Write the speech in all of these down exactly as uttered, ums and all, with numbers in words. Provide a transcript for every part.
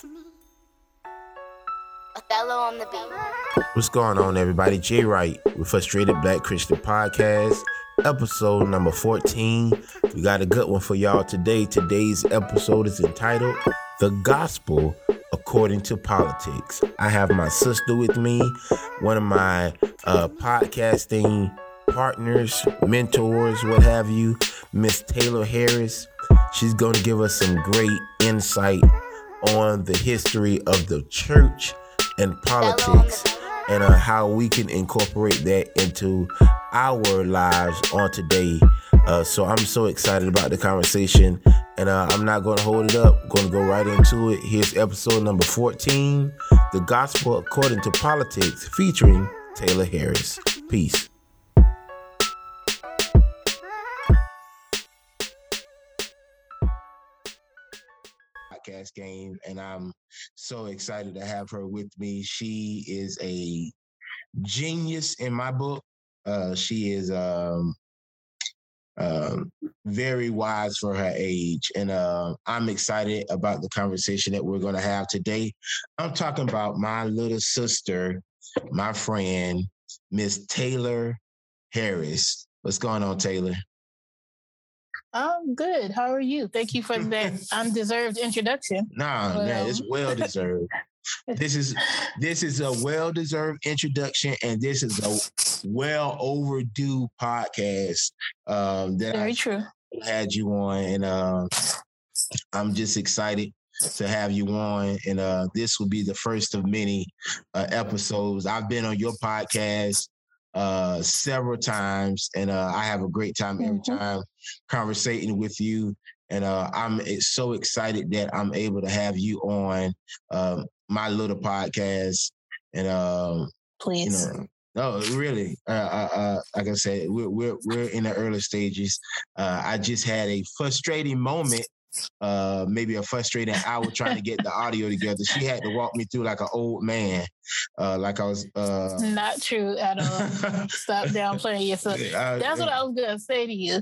to me. Othello on the beat. What's going on, everybody? Jay Wright with Frustrated Black Christian Podcast, episode number fourteen. We got a good one for y'all today. Today's episode is entitled The Gospel According to Politics. I have my sister with me, one of my uh, podcasting partners, mentors, what have you, Miss Taylor Harris. She's going to give us some great insight on the history of the church and politics and uh, how we can incorporate that into our lives on today. Uh, so I'm so excited about the conversation, and uh, I'm not going to hold it up. I'm going to go right into it. Here's episode number fourteen, The Gospel According to Politics, featuring Taylor Harris. Peace. Podcast game, and I'm so excited to have her with me. She is a genius in my book. Uh, she is um, um, very wise for her age, and uh, I'm excited about the conversation that we're going to have today. I'm talking about my little sister, my friend, Miss Taylor Harris. What's going on, Taylor? I'm good. How are you? Thank you for that undeserved introduction. Nah, well. man, it's well-deserved. This is this is a well-deserved introduction, and this is a well-overdue podcast um, that Very I true. had you on, and uh, I'm just excited to have you on, and uh, this will be the first of many uh, episodes. I've been on your podcast Uh, several times, and uh, I have a great time every time conversating with you. And uh, I'm so excited that I'm able to have you on uh, my little podcast. And uh, please, you know, no, really, uh, uh, like I said, we're we're we're in the early stages. Uh, I just had a frustrating moment. Uh, maybe a frustrating hour trying to get the audio together. She had to walk me through like an old man, uh, like I was. Uh... Not true at all. Stop downplaying yourself. That's what I was gonna say to you.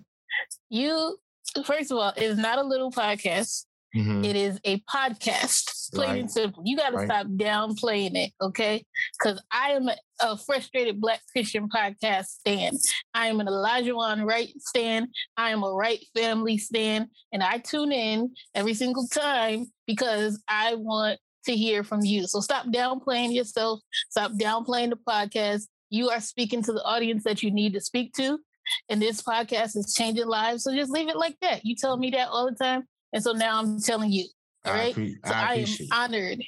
You, first of all, it's not a little podcast. Mm-hmm. It is a podcast, plain right. and simple. You got to right. stop downplaying it, okay? Because I am a, a frustrated Black Christian podcast stan. I am an Elijah Wan Wright stan. I am a Wright family stan. And I tune in every single time because I want to hear from you. So stop downplaying yourself. Stop downplaying the podcast. You are speaking to the audience that you need to speak to. And this podcast is changing lives. So just leave it like that. You tell me that all the time. And so now I'm telling you, all right? I, pre- so I, I am honored.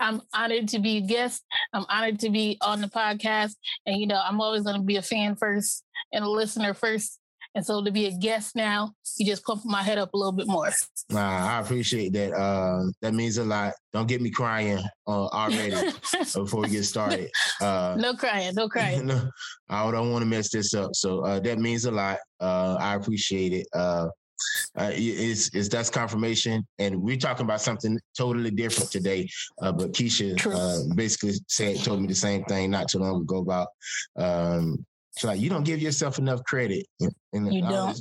I'm honored to be a guest. I'm honored to be on the podcast. And, you know, I'm always going to be a fan first and a listener first. And so to be a guest now, you just pump my head up a little bit more. Nah, I appreciate that. Uh, that means a lot. Don't get me crying uh, already before we get started. Uh, no crying, no crying. No, I don't want to mess this up. So uh, that means a lot. Uh, I appreciate it. Uh, Uh, it's, it's that's confirmation, and we're talking about something totally different today. Uh, but Keisha uh, basically said, told me the same thing not too long ago about. Um, she's like, you don't give yourself enough credit. And you don't.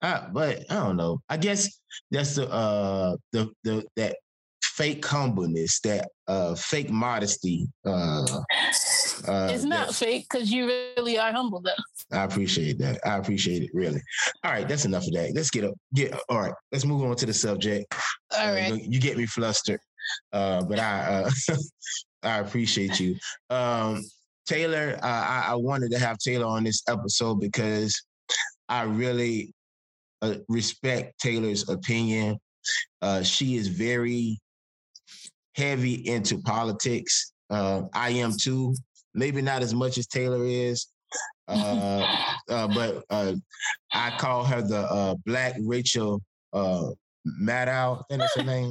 I, but I don't know. I guess that's the uh, the the that fake humbleness, that uh, fake modesty. Uh, Uh, it's not that, fake, because you really are humble, though. I appreciate that. I appreciate it, really. All right, that's enough of that. Let's get up. Get all right. Let's move on to the subject. All uh, right. You, you get me flustered, uh, but I uh, I appreciate you, um, Taylor. Uh, I, I wanted to have Taylor on this episode because I really uh, respect Taylor's opinion. Uh, she is very heavy into politics. Uh, I am too. Maybe not as much as Taylor is, uh, uh, but uh, I call her the uh, Black Rachel uh, Maddow. I think that's her name.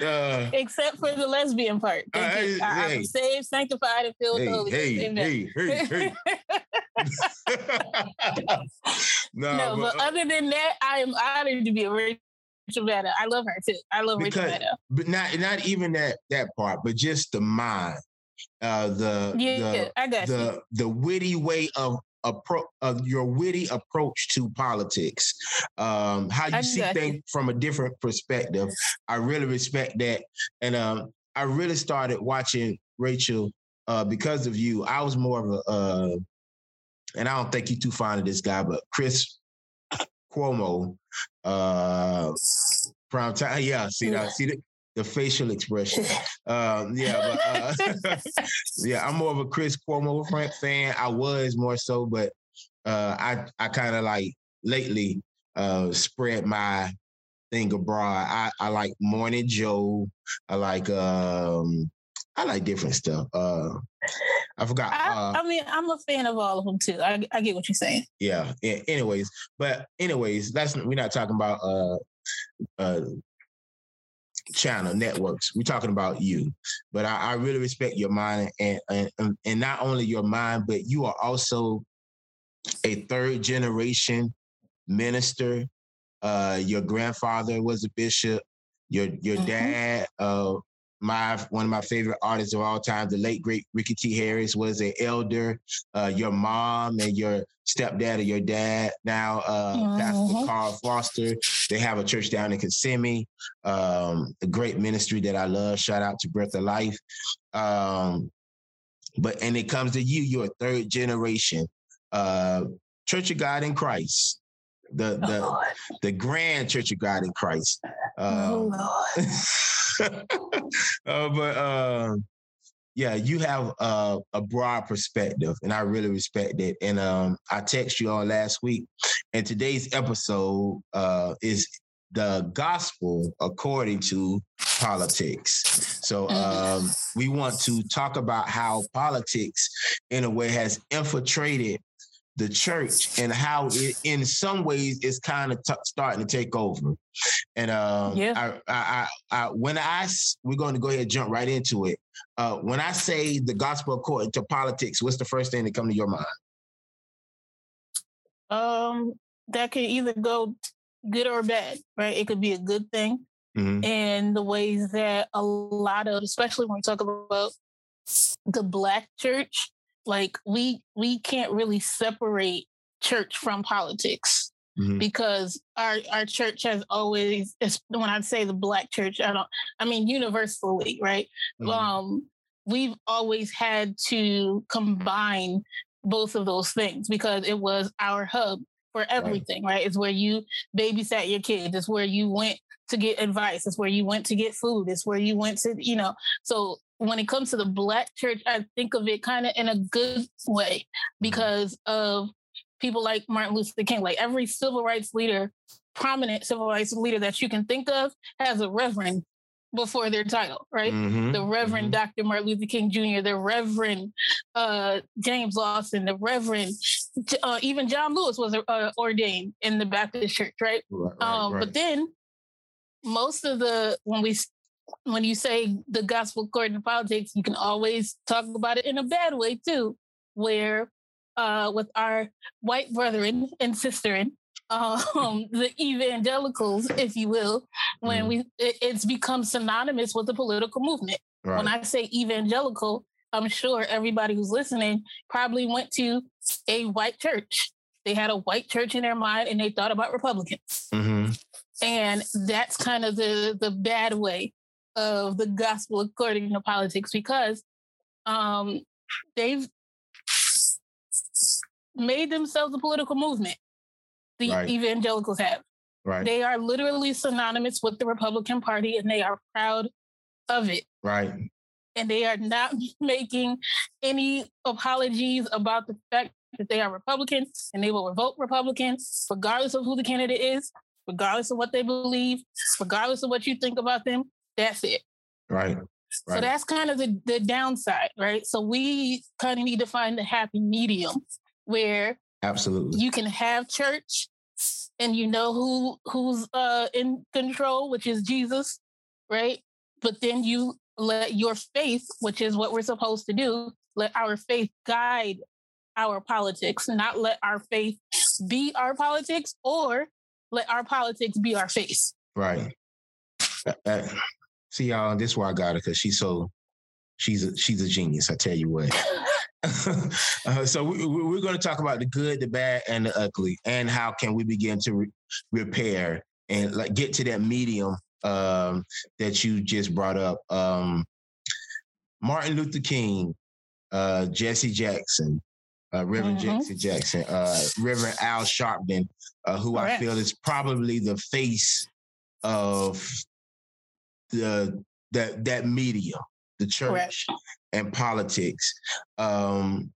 uh, Except for the lesbian part. Uh, hey, I, I'm hey. saved, sanctified, and filled hey, holy. Hey, hey, hey, hey, no, no, but, but uh, other than that, I am honored to be a Rachel Maddow. I love her too. I love because, Rachel Maddow. But not not even that that part, but just the mind. uh, the yeah, the the, the witty way of appro- of your witty approach to politics, um, how you I see things you. from a different perspective. I really respect that, and um, I really started watching Rachel uh, because of you. I was more of a, uh, and I don't think you're too fond of this guy, but Chris Cuomo. Uh, prime time, yeah. See that? See the, the facial expression. Um, yeah, but, uh, yeah. I'm more of a Chris Cuomo fan. I was more so, but uh, I I kind of like lately uh, spread my thing abroad. I, I like Morning Joe. I like um, I like different stuff. Uh, I forgot. I, uh, I mean, I'm a fan of all of them too. I I get what you're saying. Yeah. yeah anyways, but anyways, that's we're not talking about uh, uh, channel networks. We're talking about you. But I, I really respect your mind, and, and and not only your mind, but you are also a third generation minister. Uh, your grandfather was a bishop. Your your mm-hmm. dad. Uh, My one of my favorite artists of all time, the late great Ricky T. Harris, was an elder. Uh, your mom and your stepdad or your dad now, uh, mm-hmm. Pastor Carl Foster. They have a church down in Kissimmee, um, a great ministry that I love. Shout out to Breath of Life. Um, but and it comes to you, you're a third generation uh, Church of God in Christ. The the oh, the grand Church of God in Christ. Um, oh Lord. uh, but uh, yeah, you have a, a broad perspective, and I really respect it. And um, I text you all last week, and today's episode uh, is the gospel according to politics. So um, we want to talk about how politics, in a way, has infiltrated the church and how it, in some ways, is kind of t- starting to take over. And um, yeah. I, I, I, when I, we're going to go ahead and jump right into it. Uh, when I say the gospel according to politics, what's the first thing that comes to your mind? Um, that can either go good or bad, right? It could be a good thing. Mm-hmm. And the ways that a lot of, especially when we talk about the Black church, like we we can't really separate church from politics mm-hmm. because our our church has always, when I say the Black church, I don't I mean universally, right? Mm-hmm. Um, we've always had to combine both of those things because it was our hub for everything, right? right? It's where you babysat your kids, it's where you went to get advice, it's where you went to get food, it's where you went to, you know, so when it comes to the Black church, I think of it kind of in a good way because of people like Martin Luther King. Like every civil rights leader, prominent civil rights leader that you can think of has a reverend before their title, right? Mm-hmm. The Reverend mm-hmm. Doctor Martin Luther King Junior, the Reverend uh, James Lawson, the Reverend, uh, even John Lewis was uh, ordained in the Baptist church, right? right, right, um, right. But then most of the, when we When you say the gospel according to politics, you can always talk about it in a bad way, too, where uh, with our white brethren and sisterin, um, the evangelicals, if you will, when we it, it's become synonymous with the political movement. Right. When I say evangelical, I'm sure everybody who's listening probably went to a white church. They had a white church in their mind and they thought about Republicans. Mm-hmm. And that's kind of the, the bad way of the gospel according to politics, because um, they've made themselves a political movement. The right. evangelicals have. Right. They are literally synonymous with the Republican Party, and they are proud of it. Right. And they are not making any apologies about the fact that they are Republicans, and they will vote Republicans, regardless of who the candidate is, regardless of what they believe, regardless of what you think about them. That's it. Right. right. So that's kind of the, the downside, right? So we kind of need to find the happy medium where absolutely you can have church and you know who who's uh, in control, which is Jesus, right? But then you let your faith, which is what we're supposed to do, let our faith guide our politics, not let our faith be our politics or let our politics be our faith. Right. Uh, see y'all, this is why I got her, because she's so she's a, she's a genius. I tell you what. uh, so we, we're going to talk about the good, the bad, and the ugly, and how can we begin to re- repair and like get to that medium um, that you just brought up. Um, Martin Luther King, uh, Jesse Jackson, uh, Reverend mm-hmm. Jesse Jackson, uh, Reverend Al Sharpton, uh, who Correct. I feel is probably the face of the that that medium, the church Correct. And politics. Um,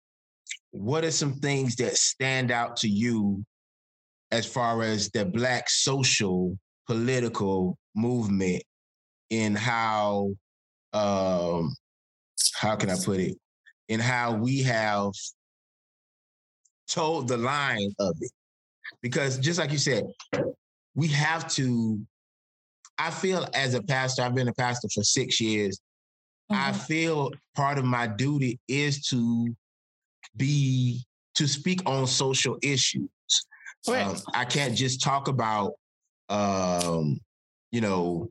what are some things that stand out to you as far as the Black social political movement in how, um, how can I put it, in how we have told the line of it? Because just like you said, we have to, I feel as a pastor, I've been a pastor for six years. Mm-hmm. I feel part of my duty is to be, to speak on social issues. Um, I can't just talk about, um, you know,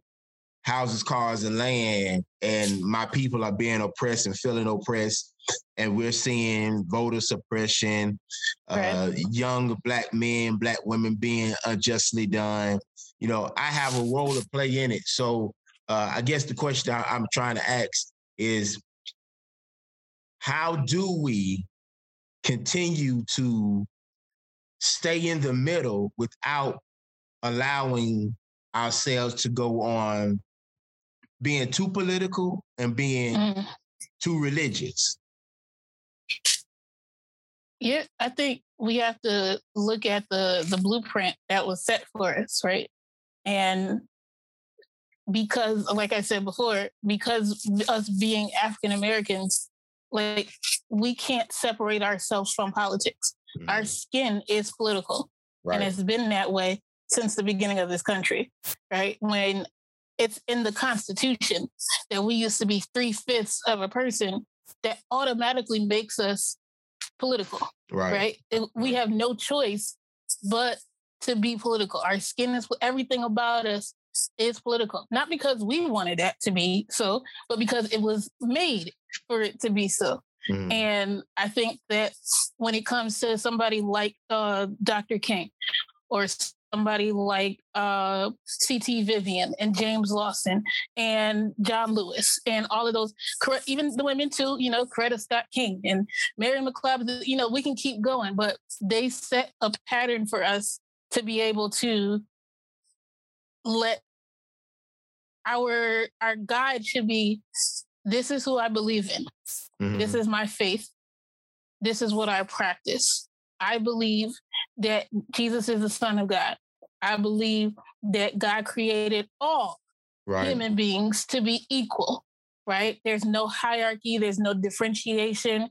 houses, cars, and land, and my people are being oppressed and feeling oppressed, and we're seeing voter suppression, uh, young Black men, Black women being unjustly done. You know, I have a role to play in it. So uh, I guess the question I, I'm trying to ask is, how do we continue to stay in the middle without allowing ourselves to go on being too political and being mm. too religious? Yeah, I think we have to look at the, the blueprint that was set for us, right? And because, like I said before, because us being African Americans, like, we can't separate ourselves from politics. Mm. Our skin is political. Right. And it's been that way since the beginning of this country, right? When it's in the Constitution that we used to be three-fifths of a person, that automatically makes us political, right? right? We have no choice but to be political. Our skin is, everything about us is political. Not because we wanted that to be so, but because it was made for it to be so. Mm. And I think that when it comes to somebody like uh, Doctor King, or somebody like uh, C T Vivian and James Lawson and John Lewis and all of those, even the women too, you know, Coretta Scott King and Mary McLeod, you know, we can keep going, but they set a pattern for us to be able to let our, our guide should be, this is who I believe in. Mm-hmm. This is my faith. This is what I practice. I believe that Jesus is the Son of God. I believe that God created all right. human beings to be equal, right? There's no hierarchy. There's no differentiation.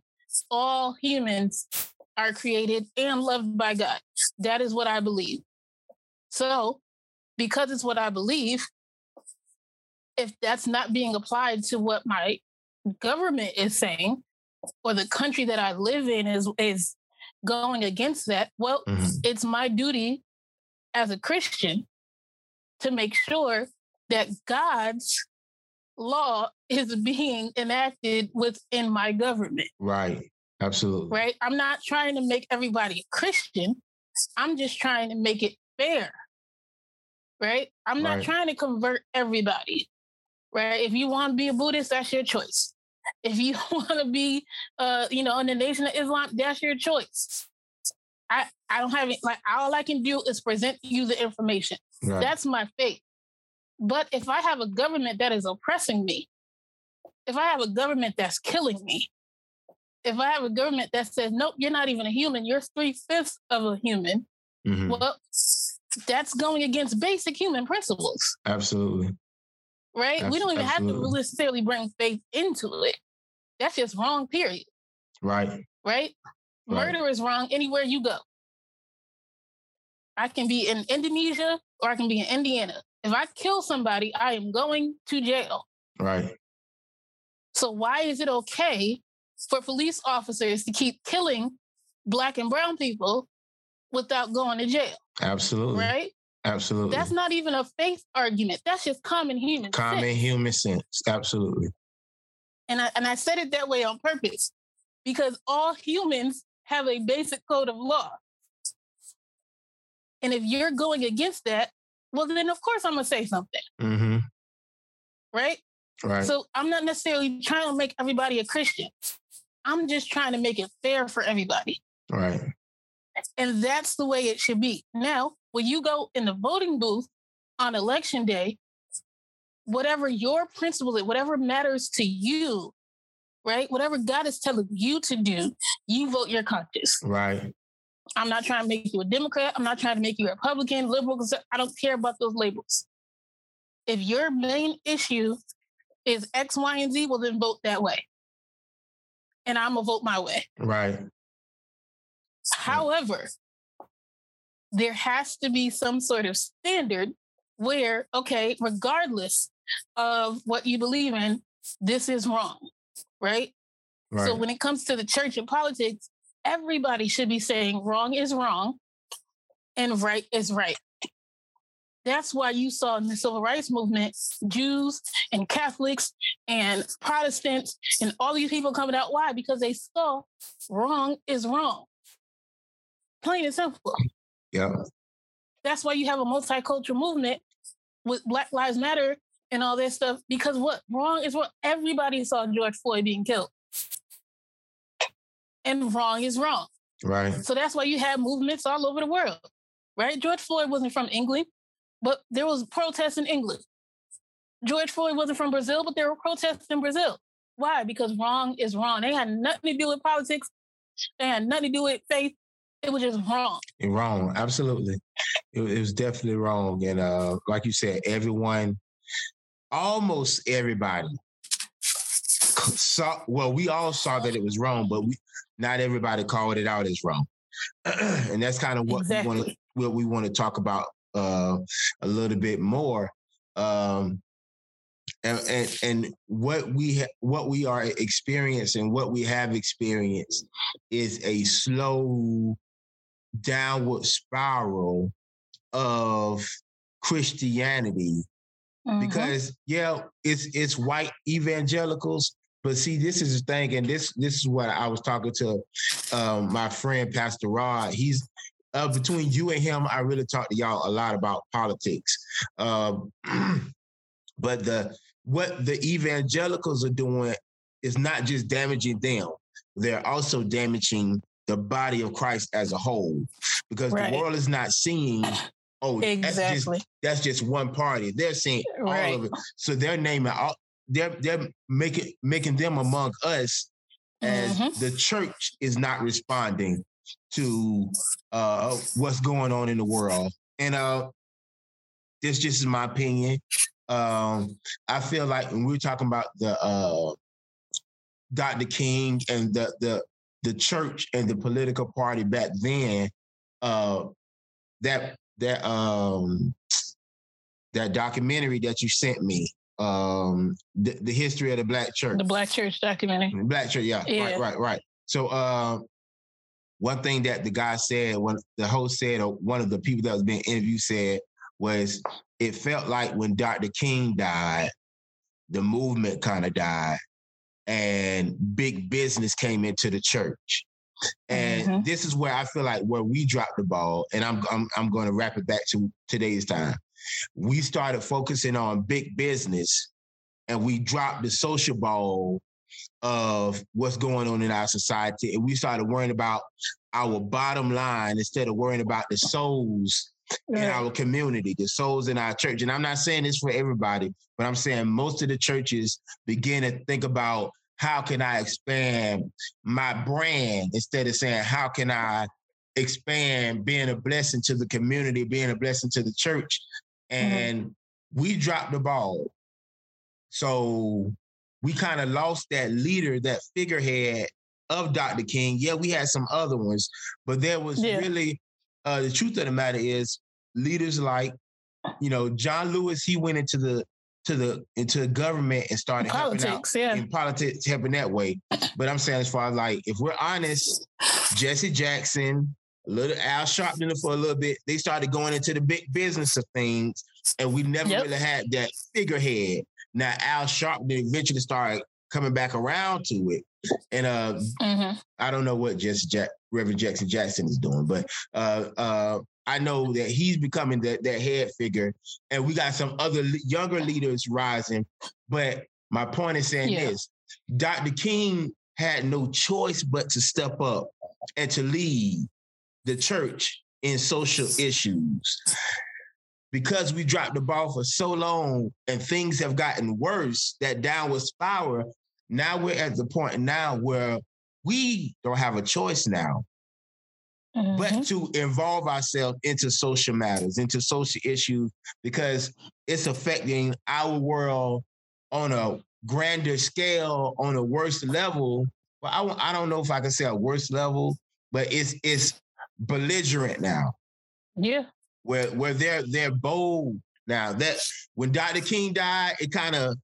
All humans are created and loved by God. That is what I believe. So because it's what I believe, if that's not being applied to what my government is saying, or the country that I live in is is going against that, well, mm-hmm. it's my duty as a Christian to make sure that God's law is being enacted within my government. Right. Absolutely. Right. I'm not trying to make everybody a Christian. I'm just trying to make it fair. Right. I'm not right. trying to convert everybody. Right. If you want to be a Buddhist, that's your choice. If you want to be, uh, you know, in the Nation of Islam, that's your choice. I, I don't have it. Like, all I can do is present you the information. Right. That's my faith. But if I have a government that is oppressing me, if I have a government that's killing me, if I have a government that says, nope, you're not even a human, you're three-fifths of a human, mm-hmm. well, that's going against basic human principles. Absolutely. Right? Absolutely. We don't even have to necessarily bring faith into it. That's just wrong, period. Right. Right? Murder right. is wrong anywhere you go. I can be in Indonesia or I can be in Indiana. If I kill somebody, I am going to jail. Right. So why is it okay for police officers to keep killing Black and brown people without going to jail? Absolutely. Right? Absolutely. That's not even a faith argument. That's just common human common sense. Common human sense. Absolutely. And I, and I said it that way on purpose, because all humans have a basic code of law. And if you're going against that, well, then of course I'm going to say something. Mm-hmm. Right? Right. So I'm not necessarily trying to make everybody a Christian. I'm just trying to make it fair for everybody. Right. And that's the way it should be. Now, when you go in the voting booth on election day, whatever your principles, whatever matters to you, right? Whatever God is telling you to do, you vote your conscience. Right. I'm not trying to make you a Democrat. I'm not trying to make you a Republican, liberal. I don't care about those labels. If your main issue is X, Y, and Z, well, then vote that way. And I'm going to vote my way. Right. However, there has to be some sort of standard where, okay, regardless of what you believe in, this is wrong, right? Right. So when it comes to the church and politics, everybody should be saying wrong is wrong and right is right. That's why you saw in the civil rights movement, Jews and Catholics and Protestants and all these people coming out. Why? Because they saw wrong is wrong. Plain and simple. Yeah. That's why you have a multicultural movement with Black Lives Matter and all that stuff. Because what wrong is wrong. Everybody saw George Floyd being killed. And wrong is wrong. Right. So that's why you have movements all over the world. Right? George Floyd wasn't from England, but there was protests in England. George Floyd wasn't from Brazil, but there were protests in Brazil. Why? Because wrong is wrong. They had nothing to do with politics. They had nothing to do with faith. It was just wrong. Wrong. Absolutely. It, it was definitely wrong. And uh, like you said, everyone, almost everybody saw, well, we all saw that it was wrong, but we not everybody called it out as wrong. And that's kind of what exactly. we want to what we want to talk about uh, a little bit more. Um, and, and and what we ha- what we are experiencing, what we have experienced, is a slow downward spiral of Christianity. Mm-hmm. Because yeah, it's it's white evangelicals. But see, this is the thing, and this this is what I was talking to um, my friend Pastor Rod. He's uh, between you and him, I really talk to y'all a lot about politics. Um, but the what the evangelicals are doing is not just damaging them; they're also damaging the body of Christ as a whole, because right. the world is not seeing. Oh, exactly. That's just, that's just one party. They're seeing right. all of it, so they're naming all. They're they're making making them among us, as mm-hmm. the church is not responding to uh, what's going on in the world. And uh, this just is my opinion. Um, I feel like when we were talking about the uh, Doctor King and the the the church and the political party back then, uh, that that um, that documentary that you sent me. Um, the, the history of the Black Church, the Black Church documentary, Black Church, yeah, yeah. right, right, right. So, uh, one thing that the guy said, when the host said, or one of the people that was being interviewed said, was it felt like when Doctor King died, the movement kind of died, and big business came into the church. And mm-hmm. this is where I feel like where we dropped the ball, and I'm I'm I'm going to wrap it back to today's time. We started focusing on big business, and we dropped the social ball of what's going on in our society. And we started worrying about our bottom line instead of worrying about the souls yeah. in our community, the souls in our church. And I'm not saying this for everybody, but I'm saying most of the churches begin to think about how can I expand my brand instead of saying, how can I expand being a blessing to the community, being a blessing to the church. And mm-hmm. we dropped the ball. So we kind of lost that leader, that figurehead of Doctor King. Yeah, we had some other ones, but there was yeah. really, uh, the truth of the matter is leaders like, you know, John Lewis, he went into the to the into government and started politics, helping out yeah. in politics, helping that way. But I'm saying as far as like, if we're honest, Jesse Jackson, a little Al Sharpton for a little bit, they started going into the big business of things, and we never yep. really had that figurehead. Now Al Sharpton eventually started coming back around to it. And uh, mm-hmm. I don't know what Jesse Jack, Reverend Jackson Jackson is doing, but uh, uh, I know that he's becoming that that head figure, and we got some other younger leaders rising. But my point is saying yeah. this: Doctor King had no choice but to step up and to lead the church in social issues. Because we dropped the ball for so long and things have gotten worse, that downward spiral, now we're at the point now where we don't have a choice now mm-hmm. but to involve ourselves into social matters, into social issues, because it's affecting our world on a grander scale, on a worse level. Well, I, I don't know if I can say a worse level, but it's it's belligerent now. Yeah. Where where they're they're bold now. That when Doctor King died, it kind of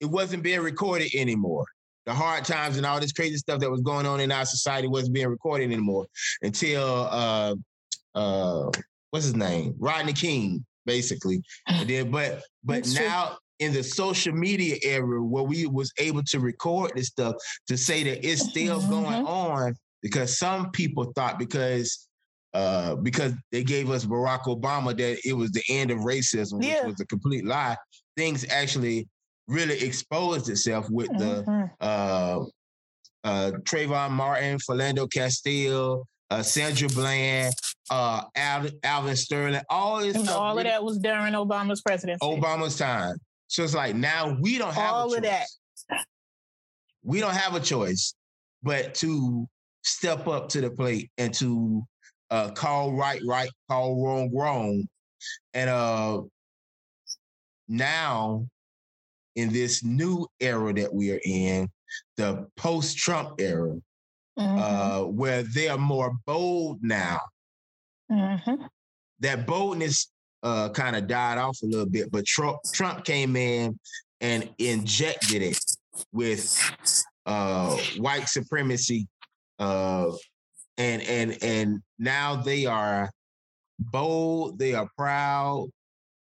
it wasn't being recorded anymore. The hard times and all this crazy stuff that was going on in our society wasn't being recorded anymore until uh, uh, what's his name, Rodney King, basically. And then, but but That's now true. In the social media era, where we was able to record this stuff to say that it's still mm-hmm. going on, because some people thought because. Uh, because they gave us Barack Obama that it was the end of racism, which yeah. was a complete lie. Things actually really exposed itself with mm-hmm. the uh, uh, Trayvon Martin, Philando Castile, uh, Sandra Bland, uh, Al- Alvin Sterling, all this and stuff. All really, of that was during Obama's presidency. Obama's time. So it's like now we don't have all a choice. All of that. We don't have a choice but to step up to the plate and to Uh, call right, right, call wrong, wrong. And uh, now, in this new era that we are in, the post-Trump era, mm-hmm. uh, where they are more bold now, mm-hmm. that boldness uh, kind of died off a little bit, but Trump, Trump came in and injected it with uh, white supremacy uh And and and now they are bold. They are proud.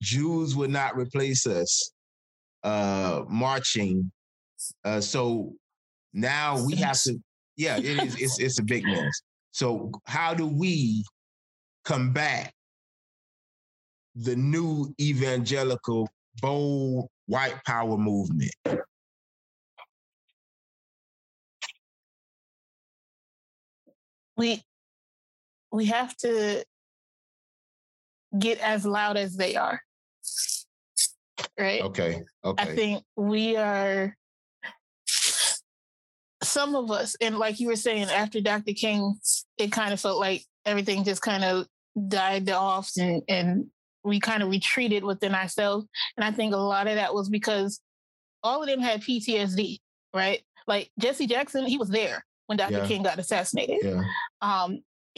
Jews would not replace us. Uh, marching. Uh, so now we have to. Yeah, it is. It's it's a big mess. So how do we combat the new evangelical bold white power movement? We we have to get as loud as they are, right? Okay, okay. I think we are, some of us, and like you were saying, after Doctor King, it kind of felt like everything just kind of died off and, and we kind of retreated within ourselves. And I think a lot of that was because all of them had P T S D, right? Like Jesse Jackson, he was there when Doctor Yeah. King got assassinated. Yeah. Um,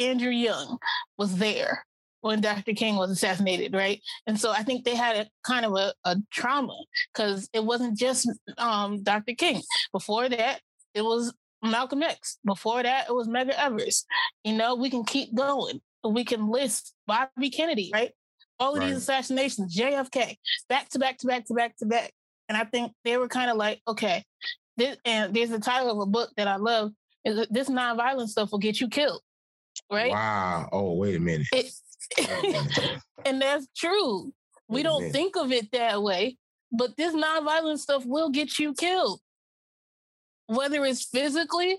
Andrew Young was there when Doctor King was assassinated, right? And so I think they had a kind of a, a trauma, because it wasn't just um, Doctor King. Before that, it was Malcolm X. Before that, it was Medgar Evers. You know, we can keep going. We can list Bobby Kennedy, right? All of right. these assassinations, J F K, back to back to back to back to back. And I think they were kind of like, okay, this, and there's the title of a book that I love, this nonviolent stuff will get you killed, right? Wow. Oh, wait a minute. It, and that's true. Wait we don't think of it that way, but this nonviolent stuff will get you killed. Whether it's physically,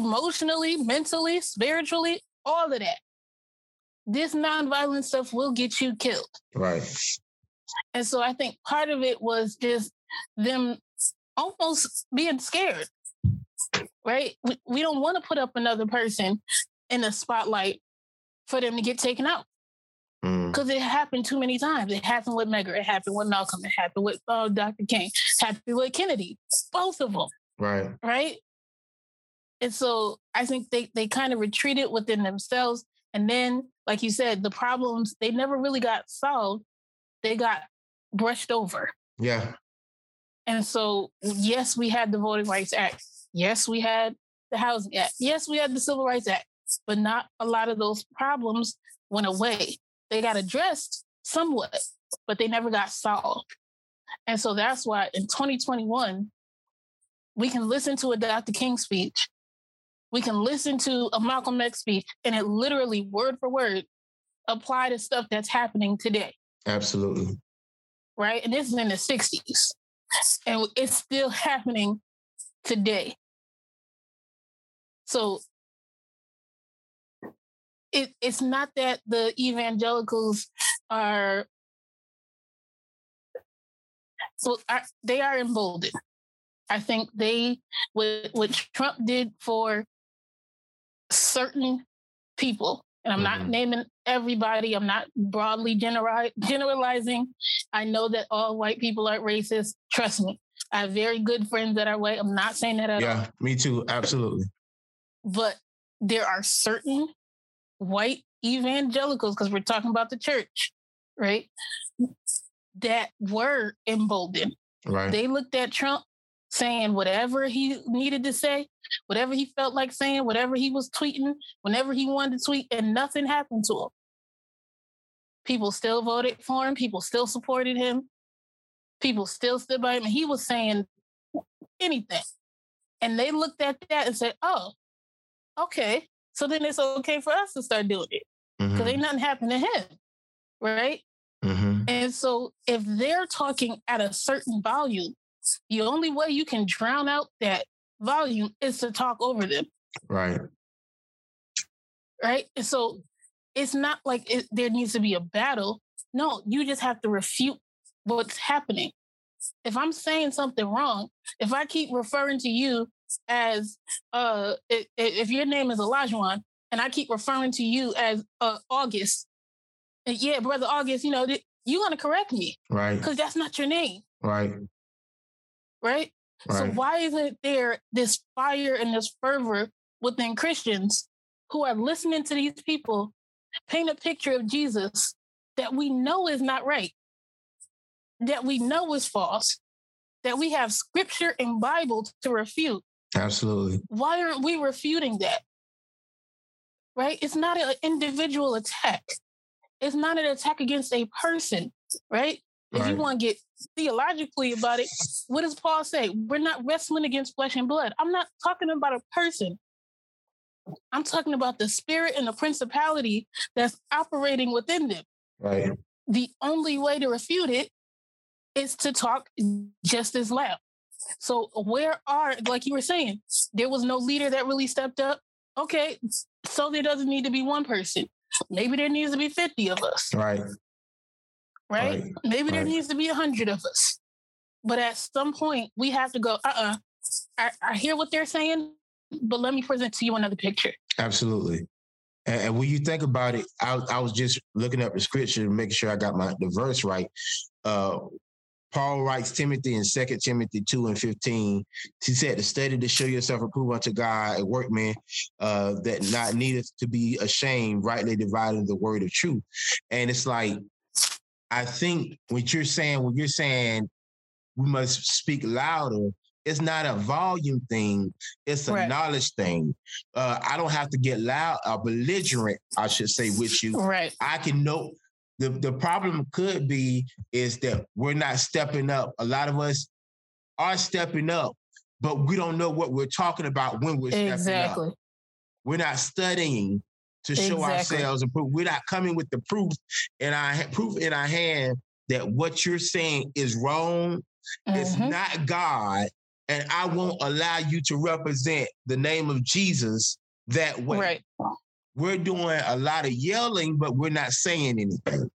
emotionally, mentally, spiritually, all of that. This nonviolent stuff will get you killed. Right. And so I think part of it was just them almost being scared. Right? We, we don't want to put up another person in the spotlight for them to get taken out. Because mm. it happened too many times. It happened with Medgar. It happened with Malcolm. It happened with uh, Doctor King. It happened with Kennedy. Both of them. Right. Right? And so I think they, they kind of retreated within themselves. And then, like you said, the problems, they never really got solved. They got brushed over. Yeah. And so, yes, we had the Voting Rights Act. Yes, we had the Housing Act. Yes, we had the Civil Rights Act, but not a lot of those problems went away. They got addressed somewhat, but they never got solved. And so that's why in twenty twenty-one, We can listen to a Doctor King speech. We can listen to a Malcolm X speech, and it literally, word for word, apply to stuff that's happening today. Absolutely. Right? And this is in the sixties. And it's still happening today. So it, it's not that the evangelicals are, so are, they are emboldened. I think they, what, what Trump did for certain people, and I'm mm-hmm. not naming everybody, I'm not broadly generali- generalizing. I know that all white people are racist. Trust me. I have very good friends that are white. I'm not saying that at yeah, all. Yeah, me too. Absolutely. But there are certain white evangelicals, because we're talking about the church, right? That were emboldened. Right. They looked at Trump saying whatever he needed to say, whatever he felt like saying, whatever he was tweeting, whenever he wanted to tweet, and nothing happened to him. People still voted for him. People still supported him. People still stood by him. And he was saying anything. And they looked at that and said, oh, okay. So then it's okay for us to start doing it. Because mm-hmm. ain't nothing happened to him. Right? Mm-hmm. And so if they're talking at a certain volume, the only way you can drown out that volume is to talk over them. Right. Right? And so it's not like it, there needs to be a battle. No, you just have to refute what's happening. If I'm saying something wrong, if I keep referring to you as, uh, if your name is Olajuwon, and I keep referring to you as uh, August, and yeah, Brother August, you know, you're going to correct me. Right. Because that's not your name. Right. Right? Right. So why isn't there this fire and this fervor within Christians who are listening to these people paint a picture of Jesus that we know is not right, that we know is false, that we have scripture and Bible to refute? Absolutely. Why aren't we refuting that? Right? It's not an individual attack. It's not an attack against a person, right? If right. you want to get theologically about it, what does Paul say? We're not wrestling against flesh and blood. I'm not talking about a person. I'm talking about the spirit and the principality that's operating within them. Right. The only way to refute it is to talk just as loud. So where are, like you were saying, there was no leader that really stepped up. Okay, so there doesn't need to be one person. Maybe there needs to be fifty of us. Right. Right? right? Maybe right. there needs to be a hundred of us. But at some point, we have to go, uh-uh, I, I hear what they're saying, but let me present to you another picture. Absolutely. And, and when you think about it, I, I was just looking up the scripture to make sure I got my the verse right. Uh, Paul writes Timothy in Second Timothy two and fifteen, he said to study to show yourself approved unto God, a workman uh, that not needeth to be ashamed, rightly dividing the word of truth. And it's like, I think what you're saying, when you're saying we must speak louder, it's not a volume thing. It's a right. knowledge thing. Uh, I don't have to get loud or belligerent, I should say, with you. Right. I can know the, the problem could be is that we're not stepping up. A lot of us are stepping up, but we don't know what we're talking about when we're exactly. stepping up. We're not studying to show exactly. ourselves and prove. We're not coming with the proof in our proof in our hand that what you're saying is wrong. Mm-hmm. It's not God, and I won't allow you to represent the name of Jesus that way. Right. We're doing a lot of yelling, but we're not saying anything.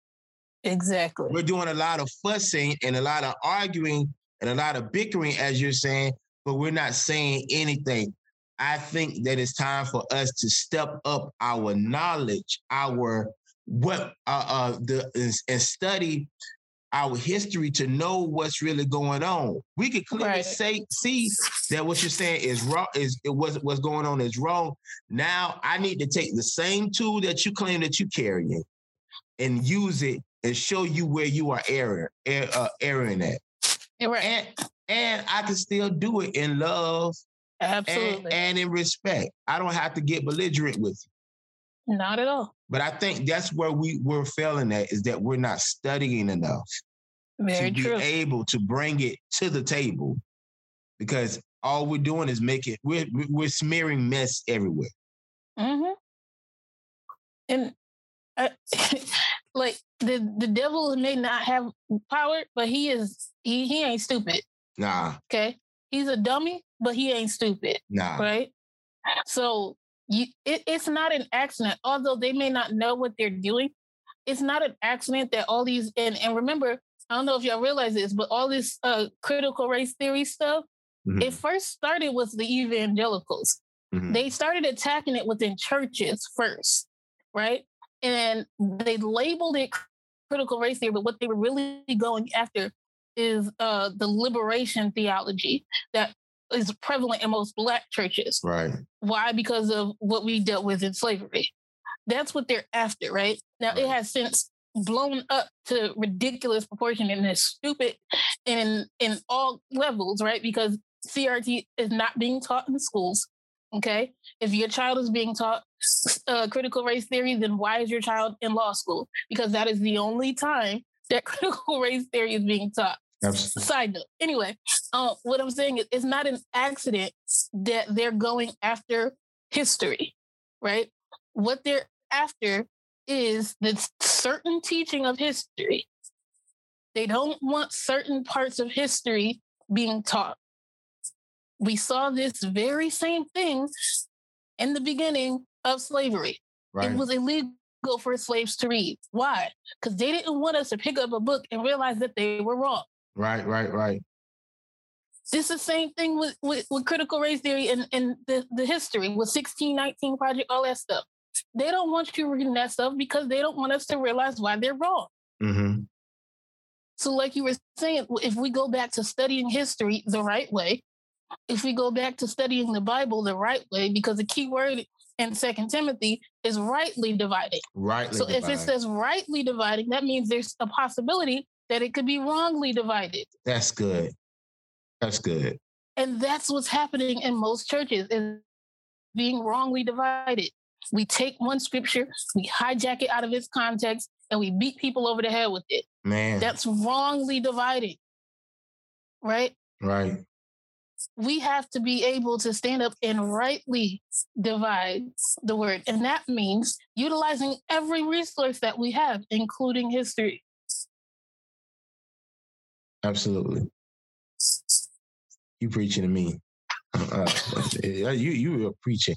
Exactly. We're doing a lot of fussing and a lot of arguing and a lot of bickering, as you're saying, but we're not saying anything. I think that it's time for us to step up our knowledge, our what, uh, uh, the and, and study our history to know what's really going on. We could clearly right. say, see that what you're saying is wrong. Is it was what's going on is wrong. Now I need to take the same tool that you claim that you carrying and use it and show you where you are erring, er, uh, erring at. Right. And and I can still do it in love. Absolutely. And, and in respect. I don't have to get belligerent with you. Not at all. But I think that's where we, we're failing at, is that we're not studying enough Very to true. Be able to bring it to the table. Because all we're doing is making, we're, we're smearing mess everywhere. Mm-hmm. And I, like the, the devil may not have power, but he is, he, he ain't stupid. Nah. Okay. He's a dummy, but he ain't stupid. Nah. Right. So you, it, it's not an accident, although they may not know what they're doing. It's not an accident that all these, and, and remember, I don't know if y'all realize this, but all this uh, critical race theory stuff, mm-hmm. it first started with the evangelicals. Mm-hmm. They started attacking it within churches first, right? And they labeled it critical race theory, but what they were really going after is uh, the liberation theology that is prevalent in most Black churches. Right. Why? Because of what we dealt with in slavery. That's what they're after, right? Now, right. It has since blown up to ridiculous proportion and is stupid in in all levels, right? Because C R T is not being taught in schools, okay? If your child is being taught uh, critical race theory, then why is your child in law school? Because that is the only time that critical race theory is being taught. Absolutely. Side note. Anyway, uh, what I'm saying is it's not an accident that they're going after history, right? What they're after is the certain teaching of history. They don't want certain parts of history being taught. We saw this very same thing in the beginning of slavery. Right. It was illegal for slaves to read. Why? Because they didn't want us to pick up a book and realize that they were wrong. Right, right, right. This is the same thing with, with, with critical race theory and, and the, the history with sixteen nineteen Project, all that stuff. They don't want you reading that stuff because they don't want us to realize why they're wrong. Mm-hmm. So like you were saying, if we go back to studying history the right way, if we go back to studying the Bible the right way, because the key word in Second Timothy is rightly divided. Rightly so divided. If it says rightly dividing, that means there's a possibility that it could be wrongly divided. That's good. That's good. And that's what's happening in most churches, is being wrongly divided. We take one scripture, we hijack it out of its context, and we beat people over the head with it. Man. That's wrongly divided. Right? Right. We have to be able to stand up and rightly divide the word. And that means utilizing every resource that we have, including history. Absolutely. You preaching to me. Uh, you, you are preaching.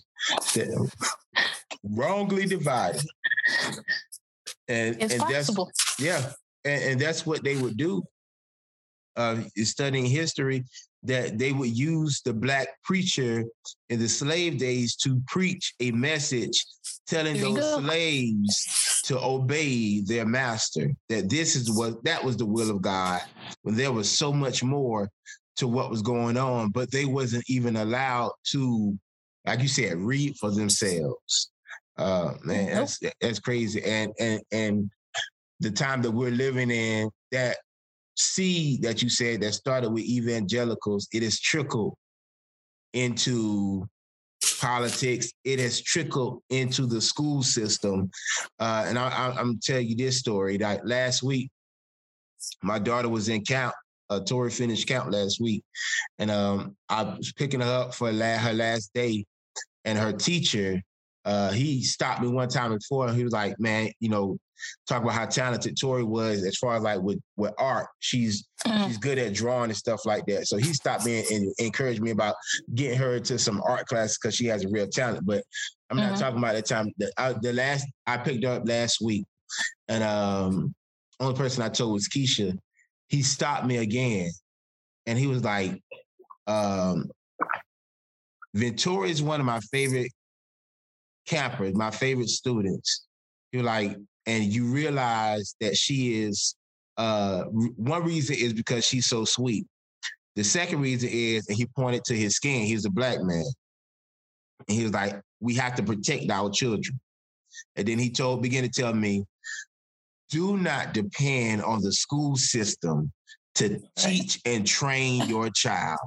Wrongly divided. And, it's and possible. That's, yeah. And, and that's what they would do, uh, studying history, that they would use the Black preacher in the slave days to preach a message telling those go. slaves to obey their master, that this is what, that was the will of God, when there was so much more to what was going on, but they wasn't even allowed to, like you said, read for themselves. Uh, man, nope. that's that's crazy. And and and the time that we're living in, that seed that you said that started with evangelicals, it has trickled into politics. It has trickled into the school system. Uh, and I, I, I'm gonna tell you this story. Like last week, my daughter was in camp. Uh, Tori finished camp last week, and um, I was picking her up for la- her last day, and her teacher, uh, he stopped me one time before, and he was like, man, you know, talk about how talented Tori was as far as like with, with art. She's mm. she's good at drawing and stuff like that. So he stopped me and, and encouraged me about getting her to some art class because she has a real talent. But I'm mm-hmm. not talking about that time. The, I, the last, I picked her up last week, and um, only person I told was Keisha. He stopped me again, and he was like, um, Ventura is one of my favorite campers, my favorite students. He was like, and you realize that she is, uh, one reason is because she's so sweet. The second reason is, and he pointed to his skin, he was a Black man. And he was like, we have to protect our children. And then he told, began to tell me, do not depend on the school system to teach and train your child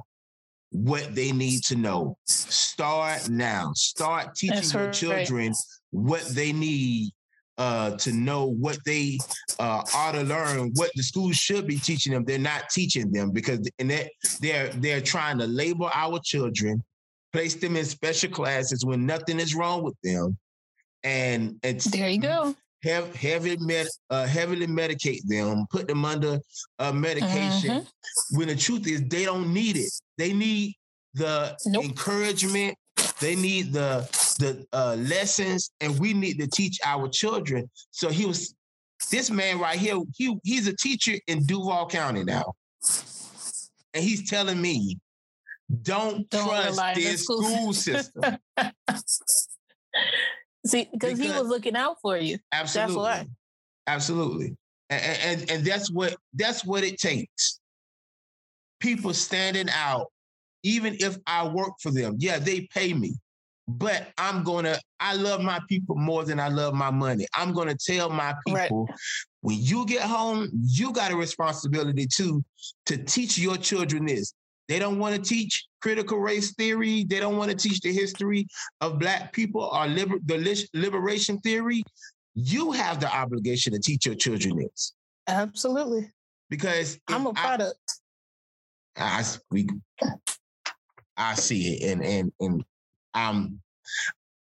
what they need to know. Start now. Start teaching your children what they need uh, to know what they uh, ought to learn, what the schools should be teaching them. They're not teaching them because in that they're they're trying to label our children, place them in special classes when nothing is wrong with them, and it's, there you go. Have, heavily, med, uh, heavily medicate them, put them under uh, medication. Mm-hmm. When the truth is, they don't need it. They need the nope. encouragement. They need the the uh, lessons, and we need to teach our children. So he was this man right here. He he's a teacher in Duval County now, and he's telling me, don't, don't trust this school, school system. See, because he was looking out for you. Absolutely, that's why. Absolutely, and, and and that's what that's what it takes. People standing out, even if I work for them. Yeah, they pay me, but I'm gonna. I love my people more than I love my money. I'm gonna tell my people right. when you get home, you got a responsibility too to teach your children this. They don't want to teach critical race theory. They don't want to teach the history of Black people or liber- the liberation theory. You have the obligation to teach your children this. Absolutely. Because I'm a product. I, I, we, I see it, and and and I'm,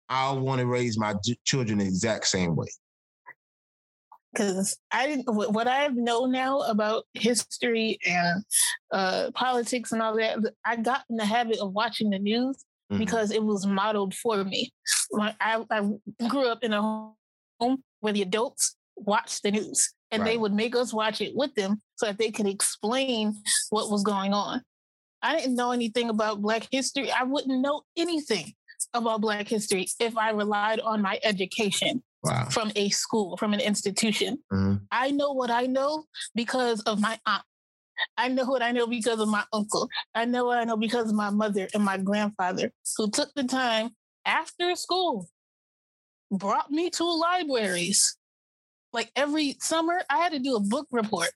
I want to raise my children the exact same way. Because I, what I've known now about history and uh, politics and all that, I got in the habit of watching the news mm-hmm. because it was modeled for me. Like I, I grew up in a home where the adults watched the news, and right. they would make us watch it with them so that they could explain what was going on. I didn't know anything about Black history. I wouldn't know anything about Black history if I relied on my education. Wow. From a school, from an institution. Mm-hmm. I know what I know because of my aunt. I know what I know because of my uncle. I know what I know because of my mother and my grandfather, who took the time after school, brought me to libraries. Like every summer, I had to do a book report.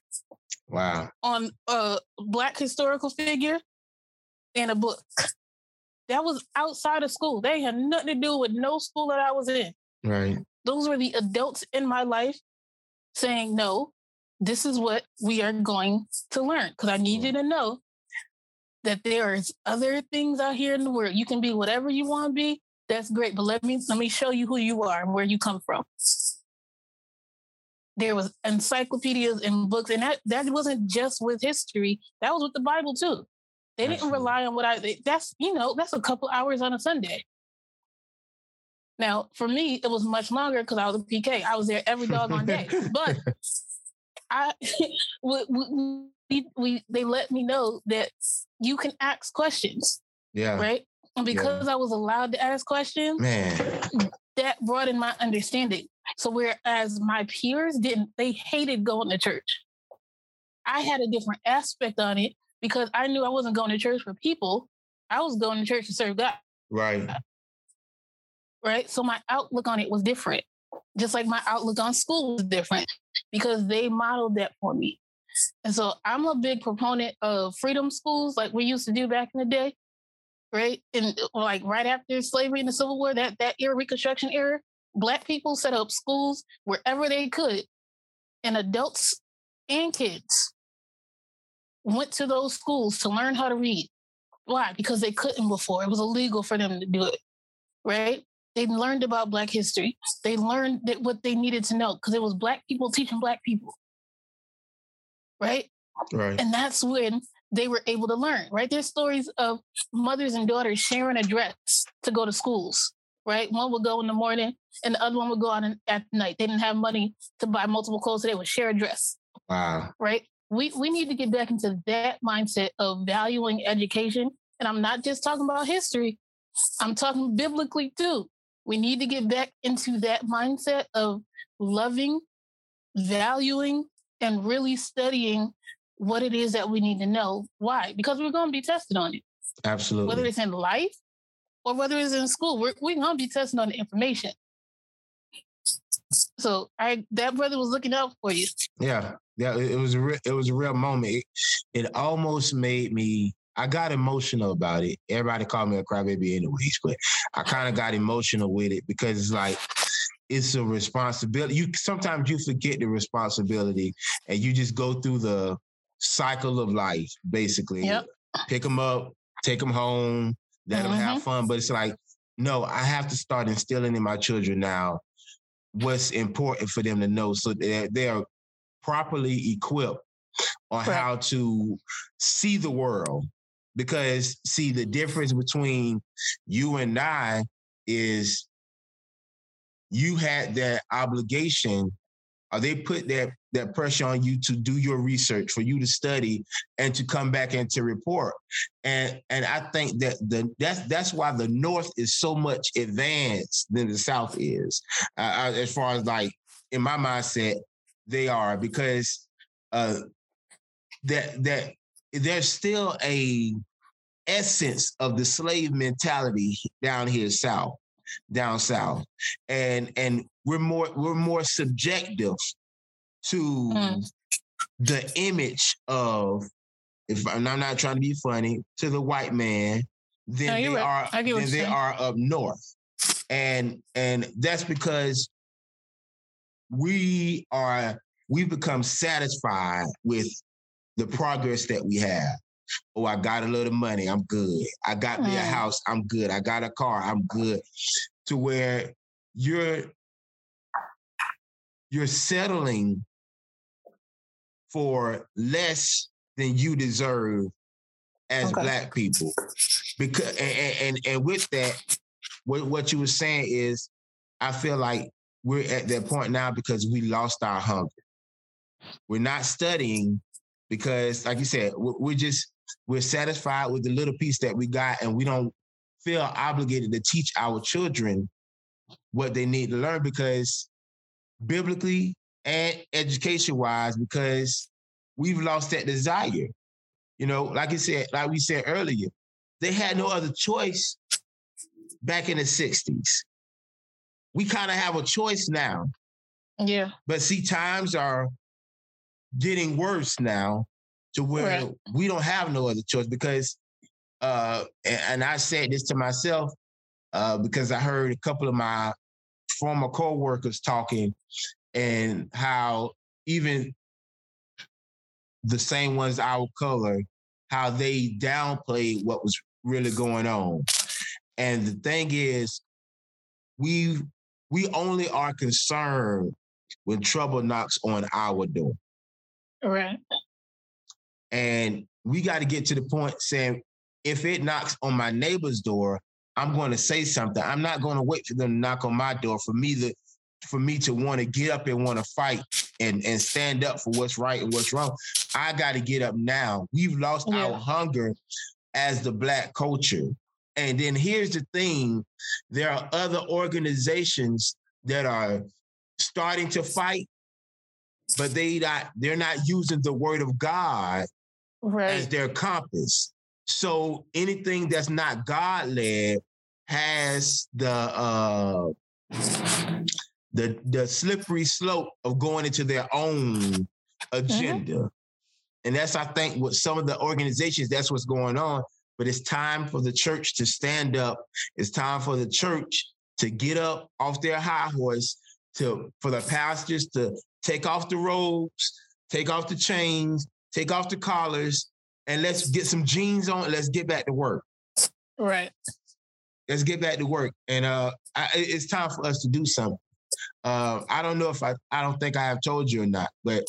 Wow. On a Black historical figure and a book. That was outside of school. They had nothing to do with no school that I was in. Right. Those were the adults in my life saying, no, this is what we are going to learn. Because I need you to know that there is other things out here in the world. You can be whatever you want to be. That's great. But let me let me show you who you are and where you come from. There was encyclopedias and books. And that, that wasn't just with history. That was with the Bible, too. They didn't Absolutely. Rely on what I... That's, you know, that's a couple hours on a Sunday. Now, for me, it was much longer because I was a P K. I was there every doggone day. But I, we, we, we, they let me know that you can ask questions. Yeah. Right? And because yeah. I was allowed to ask questions, man, that broadened my understanding. So whereas my peers didn't, they hated going to church. I had a different aspect on it because I knew I wasn't going to church for people. I was going to church to serve God. Right. Right. So my outlook on it was different, just like my outlook on school was different because they modeled that for me. And so I'm a big proponent of freedom schools like we used to do back in the day. Right. And like right after slavery and the Civil War, that that era, Reconstruction era, Black people set up schools wherever they could. And adults and kids went to those schools to learn how to read. Why? Because they couldn't before. It was illegal for them to do it. Right. They learned about Black history. They learned that what they needed to know because it was Black people teaching Black people. Right? Right. And that's when they were able to learn, right? There's stories of mothers and daughters sharing a dress to go to schools, right? One would go in the morning and the other one would go out at night. They didn't have money to buy multiple clothes, so they would share a dress. Wow. Right? We, we need to get back into that mindset of valuing education. And I'm not just talking about history. I'm talking biblically, too. We need to get back into that mindset of loving, valuing, and really studying what it is that we need to know. Why? Because we're going to be tested on it. Absolutely. Whether it's in life or whether it's in school, we're, we're going to be tested on the information. So I, that brother was looking out for you. Yeah. Yeah. It was a re- it was a real moment. It, it almost made me... I got emotional about it. Everybody called me a crybaby anyways, but I kind of got emotional with it because it's like it's a responsibility. You sometimes you forget the responsibility, and you just go through the cycle of life, basically. Yep. Pick them up, take them home, let mm-hmm. them have fun. But it's like, no, I have to start instilling in my children now what's important for them to know, so that they are properly equipped on right. how to see the world. Because, see, the difference between you and I is you had that obligation, or they put that, that pressure on you to do your research, for you to study and to come back and to report. And and I think that the that's that's why the North is so much advanced than the South is. Uh, as far as, like, in my mindset, they are, because uh, that that there's still a essence of the slave mentality down here south, down south, and and we're more we're more subjective to mm. the image of, if and I'm not trying to be funny, to the white man than no, they right. are than they saying. are up north, and and that's because we are we've become satisfied with the progress that we have. Oh, I got a little money, I'm good. I got me a house, I'm good. I got a car, I'm good. To where you're you're settling for less than you deserve as okay. Black people. Because and, and and with that, what what you were saying is, I feel like we're at that point now because we lost our hunger. We're not studying because, like you said, we're just we're satisfied with the little piece that we got, and we don't feel obligated to teach our children what they need to learn, because biblically and education-wise, because we've lost that desire. You know, like you said, like we said earlier, they had no other choice back in the sixties. We kind of have a choice now. Yeah. But see, times are getting worse now, to where right. we don't have no other choice, because, uh, and, and I said this to myself, uh, because I heard a couple of my former co-workers talking, and how even the same ones our color, how they downplayed what was really going on. And the thing is, we we only are concerned when trouble knocks on our door. Right. And we got to get to the point saying, if it knocks on my neighbor's door, I'm going to say something. I'm not going to wait for them to knock on my door for me to for me to want to get up and want to fight and, and stand up for what's right and what's wrong. I got to get up now. We've lost yeah. our hunger as the Black culture. And then here's the thing. There are other organizations that are starting to fight, but they not, they're not using the word of God right. as their compass. So anything that's not God-led has the uh, the the slippery slope of going into their own agenda. Mm-hmm. And that's, I think, what some of the organizations, that's what's going on. But it's time for the church to stand up. It's time for the church to get up off their high horse, to for the pastors to take off the robes, take off the chains, take off the collars, and let's get some jeans on. Let's get back to work. Right. Let's get back to work. And uh, I, it's time for us to do something. Uh, I don't know if I, I don't think I have told you or not, but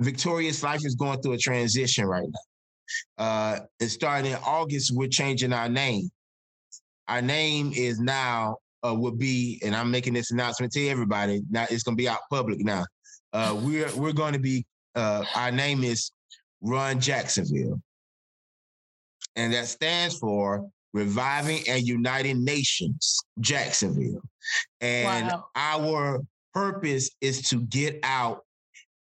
Victorious Life is going through a transition right now. Uh, and starting in August, we're changing our name. Our name is now, uh, will be, and I'm making this announcement to everybody, now it's going to be out public now. Uh, we're we're going to be, uh, our name is Run Jacksonville. And that stands for Reviving and Uniting Nations Jacksonville. And wow. our purpose is to get out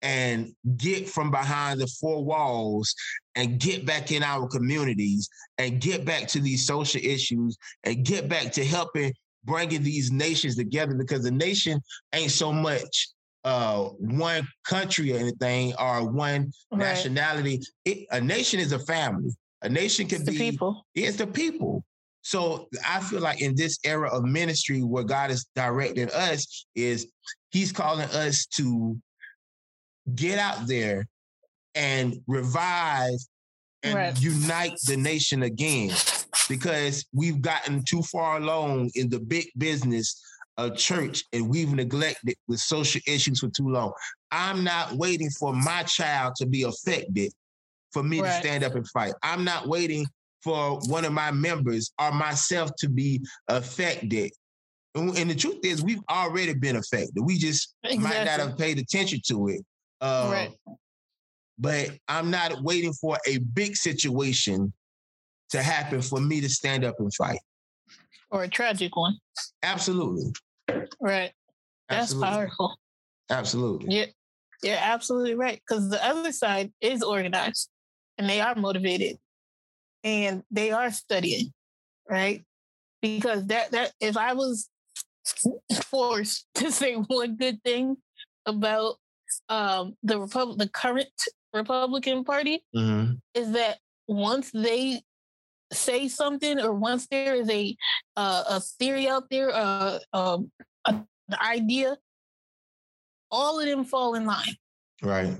and get from behind the four walls and get back in our communities and get back to these social issues and get back to helping bringing these nations together, because the nation ain't so much uh one country or anything, or one right. nationality. It, a nation is a family. A nation can it's be the people. It's the people. So I feel like in this era of ministry, where God is directing us is he's calling us to get out there and revive and right. unite the nation again, because we've gotten too far along in the big business of church and we've neglected with social issues for too long. I'm not waiting for my child to be affected for me right. to stand up and fight. I'm not waiting for one of my members or myself to be affected. And, and the truth is, we've already been affected. We just exactly. might not have paid attention to it. Um, right. But I'm not waiting for a big situation to happen for me to stand up and fight. Or a tragic one. Absolutely. Right. That's absolutely. Powerful. Absolutely. Yeah, you're absolutely right. Because the other side is organized and they are motivated. And they are studying, right? Because that that if I was forced to say one good thing about um, the Repub- the current Republican Party, mm-hmm. is that once they say something, or once there is a uh, a theory out there, uh, uh, an idea, all of them fall in line, right?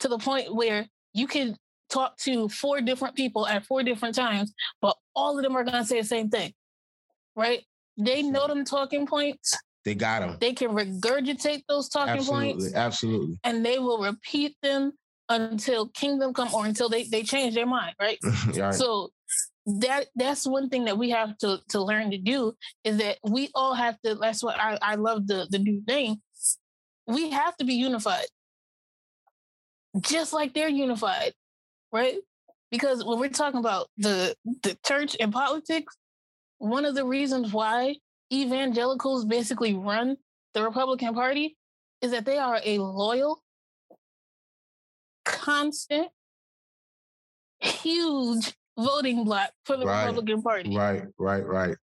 To the point where you can talk to four different people at four different times, but all of them are going to say the same thing, right? They know them talking points. They got them. They can regurgitate those talking absolutely, points. Absolutely. And they will repeat them until kingdom come, or until they, they change their mind, right? Right. So that that's one thing that we have to, to learn to do, is that we all have to, that's what I, I love the, the new thing. We have to be unified, just like they're unified. Right? Because when we're talking about the the church and politics, one of the reasons why evangelicals basically run the Republican Party is that they are a loyal, constant, huge voting bloc for the right, Republican Party. Right, right, right.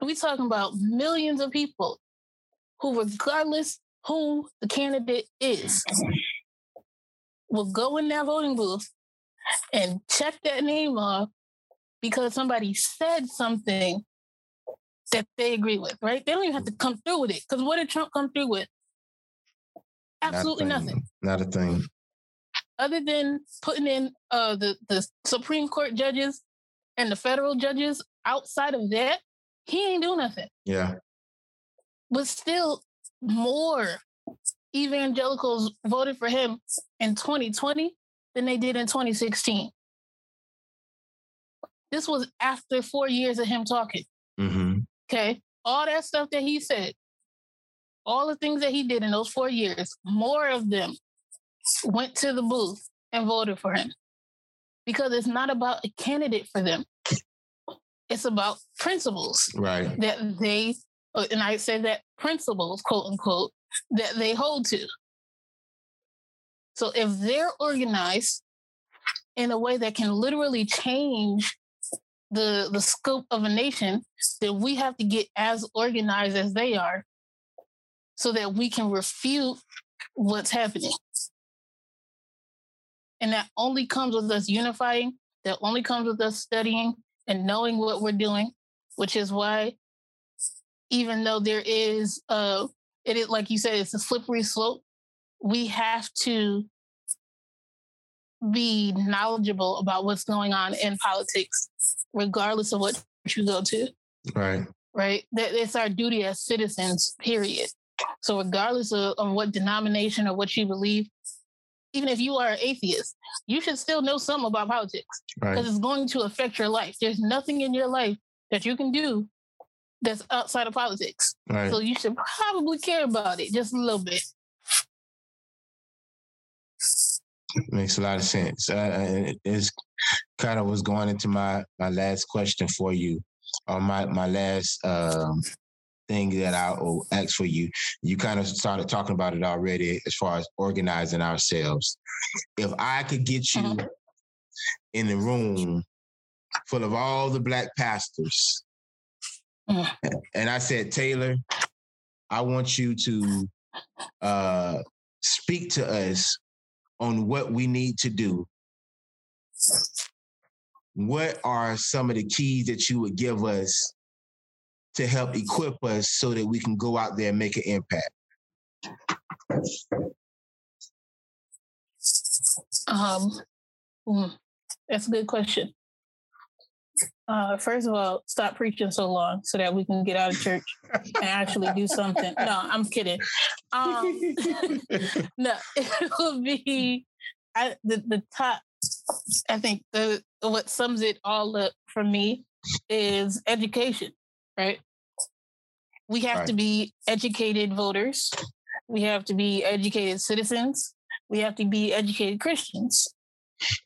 We're talking about millions of people who, regardless who the candidate is, will go in that voting booth and check that name off because somebody said something that they agree with, right? They don't even have to come through with it. Because what did Trump come through with? Absolutely Not nothing. Not a thing. Other than putting in uh, the, the Supreme Court judges and the federal judges, outside of that, he ain't do nothing. Yeah. But still, more evangelicals voted for him in twenty twenty than they did in twenty sixteen. This was after four years of him talking. Mm-hmm. Okay? All that stuff that he said, all the things that he did in those four years, more of them went to the booth and voted for him. Because it's not about a candidate for them. It's about principles. Right. That they, and I say that principles, quote unquote, that they hold to. So if they're organized in a way that can literally change the, the scope of a nation, then we have to get as organized as they are so that we can refute what's happening. And that only comes with us unifying, that only comes with us studying and knowing what we're doing, which is why, even though there is, uh, it is, like you said, it's a slippery slope, we have to be knowledgeable about what's going on in politics, regardless of what you go to. Right. Right. That, it's our duty as citizens, period. So regardless of, of what denomination or what you believe, even if you are an atheist, you should still know something about politics, because right. it's going to affect your life. There's nothing in your life that you can do that's outside of politics. Right. So you should probably care about it just a little bit. Makes a lot of sense. Uh, it's kind of what's going into my, my last question for you, or my, my last um, thing that I will ask for you. You kind of started talking about it already as far as organizing ourselves. If I could get you mm-hmm. in the room full of all the black pastors, mm-hmm. and I said, Taylor, I want you to uh, speak to us on what we need to do, what are some of the keys that you would give us to help equip us so that we can go out there and make an impact? Um, that's a good question. Uh, first of all, stop preaching so long so that we can get out of church and actually do something. No, I'm kidding. Um, no, it will be I, the, the top. I think the what sums it all up for me is education. Right? We have right. to be educated voters. We have to be educated citizens. We have to be educated Christians.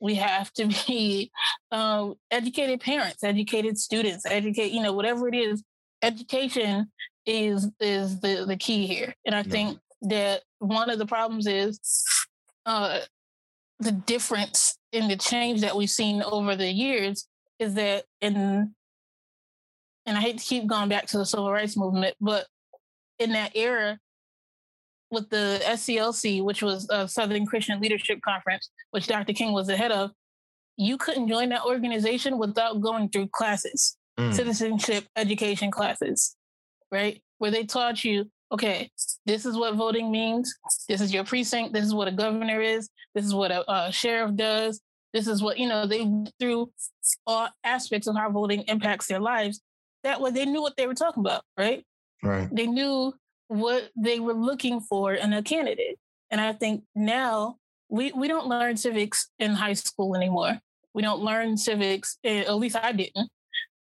We have to be um, educated parents, educated students, educate, you know, whatever it is. Education is is the, the key here. And I yeah. think that one of the problems is uh, the difference in the change that we've seen over the years is that in, and I hate to keep going back to the civil rights movement, but in that era, with the S C L C, which was a Southern Christian Leadership Conference, which Doctor King was the head of, you couldn't join that organization without going through classes, mm. citizenship education classes, right? Where they taught you, okay, this is what voting means. This is your precinct. This is what a governor is. This is what a, a sheriff does. This is what, you know, they went through all aspects of how voting impacts their lives. That way they knew what they were talking about, right? Right. They knew what they were looking for in a candidate. And I think now we, we don't learn civics in high school anymore. We don't learn civics, at least I didn't.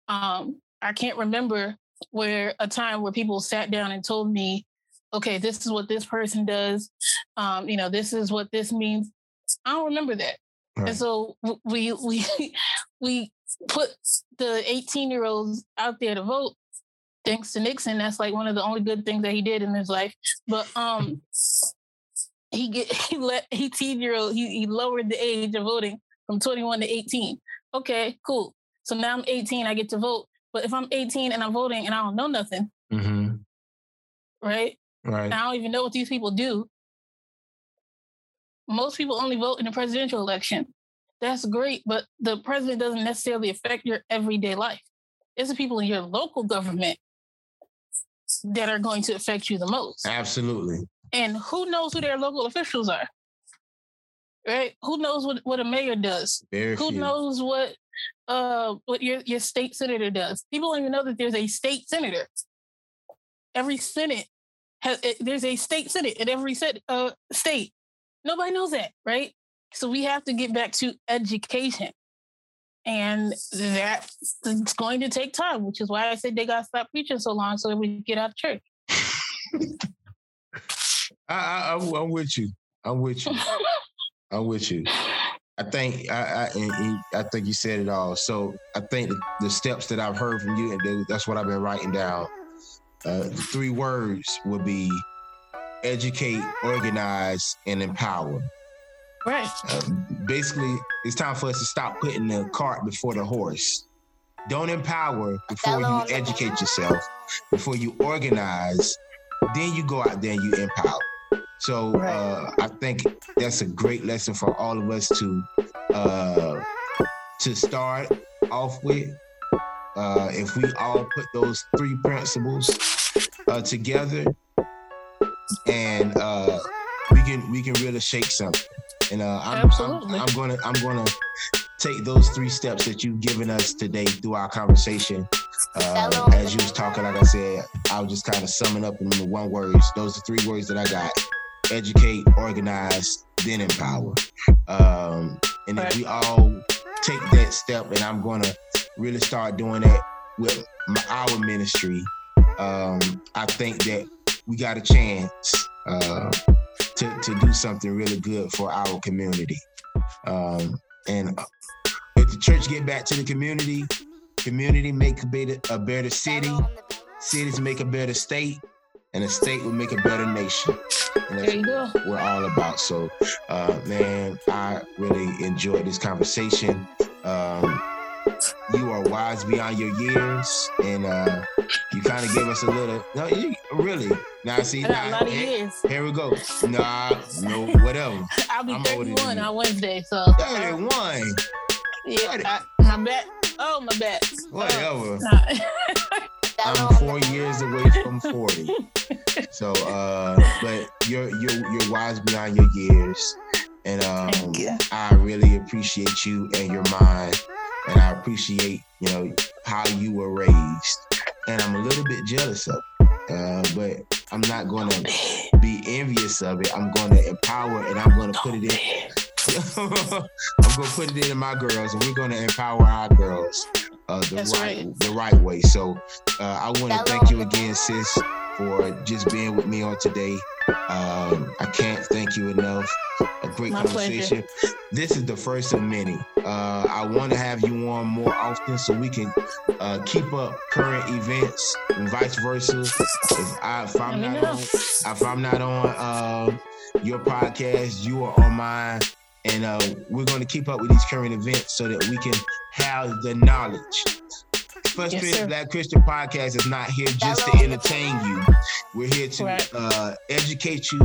Um, I can't remember where a time where people sat down and told me, okay, this is what this person does. Um, you know, this is what this means. I don't remember that. Right. And so we, we, we put the eighteen year olds out there to vote. Thanks to Nixon, that's like one of the only good things that he did in his life. But um, he get, he let eighteen year old he, he lowered the age of voting from twenty-one to eighteen. Okay, cool. So now I'm eighteen, I get to vote. But if I'm eighteen and I'm voting and I don't know nothing, mm-hmm. right? Right. And I don't even know what these people do. Most people only vote in the presidential election. That's great, but the president doesn't necessarily affect your everyday life. It's the people in your local government that are going to affect you the most. Absolutely. And who knows who their local officials are, right? Who knows what, what a mayor does? Very who few. knows what uh, what your, your state senator does? People don't even know that there's a state senator. Every senate has there's a state senate in every set, uh, state. Nobody knows that, right? So we have to get back to education. And that's going to take time, which is why I said they got to stop preaching so long so that we can get out of church. I, I, I'm with you. I'm with you. I'm with you. I think I, I, I think you said it all. So I think the, the steps that I've heard from you, and that's what I've been writing down. Uh, three words would be educate, organize, and empower. Right. Uh, basically, it's time for us to stop putting the cart before the horse. Don't empower before you educate yourself, before you organize, then you go out there and you empower. So uh, I think that's a great lesson for all of us to uh, to start off with. Uh, if we all put those three principles uh, together, and uh, we can we can really shake something. And uh, I'm, I'm, I'm gonna I'm gonna take those three steps that you've given us today through our conversation. Uh, as you was talking, like I said, I was just kind of summing up in the one words. Those are three words that I got: educate, organize, then empower. Um, and if we all take that step, and I'm gonna really start doing that with my, our ministry, um, I think that we got a chance. Uh, To, to do something really good for our community. Um, and if the church get back to the community, community make a better, a better city, cities make a better state, and a state will make a better nation. And that's there you go. What we're all about. So, uh, man, I really enjoyed this conversation. Um, you are wise beyond your years, and uh, you kind of gave us a little, no, you really. Now, see, I got a lot of years. Here we go. Nah, no, whatever. I'll be I'm thirty-one on Wednesday, so. thirty-one? Yeah. I, My bet. Oh, my bets. Whatever. Oh, I'm four years away from forty. So, uh, but you're you're you're wise beyond your years, and um, you. I really appreciate you and your mind, and I appreciate you know how you were raised, and I'm a little bit jealous of it, uh, but I'm not gonna be envious of it. I'm gonna empower, and I'm gonna put it in. I'm gonna put it in my girls, and we're gonna empower our girls uh, the That's right, right the right way. So uh, I want to thank you again, sis, for just being with me on today. Um, I can't thank you enough. A great my conversation. Pleasure. This is the first of many. Uh, I want to have you on more often so we can uh, keep up current events and vice versa. If, I, if I'm not on, if I'm not on uh, your podcast, you are on mine. And uh, we're going to keep up with these current events so that we can have the knowledge. Frustrated yes, Black Christian Podcast is not here just to entertain you. We're here to right. uh, educate you,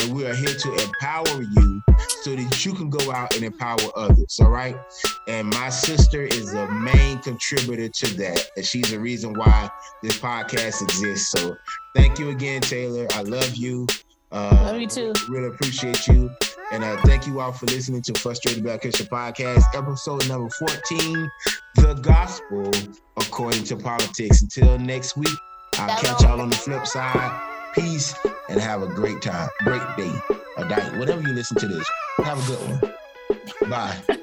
and we are here to empower you so that you can go out and empower others, all right? And my sister is the main contributor to that, and she's the reason why this podcast exists. So thank you again, Taylor. I love you. Uh, love you too. Really appreciate you. And uh, thank you all for listening to Frustrated Black Christian Podcast, episode number fourteen, The Gospel According to Politics. Until next week, I'll catch y'all on the flip side. Peace, and have a great time, great day, or night, whatever you listen to this. Have a good one. Bye.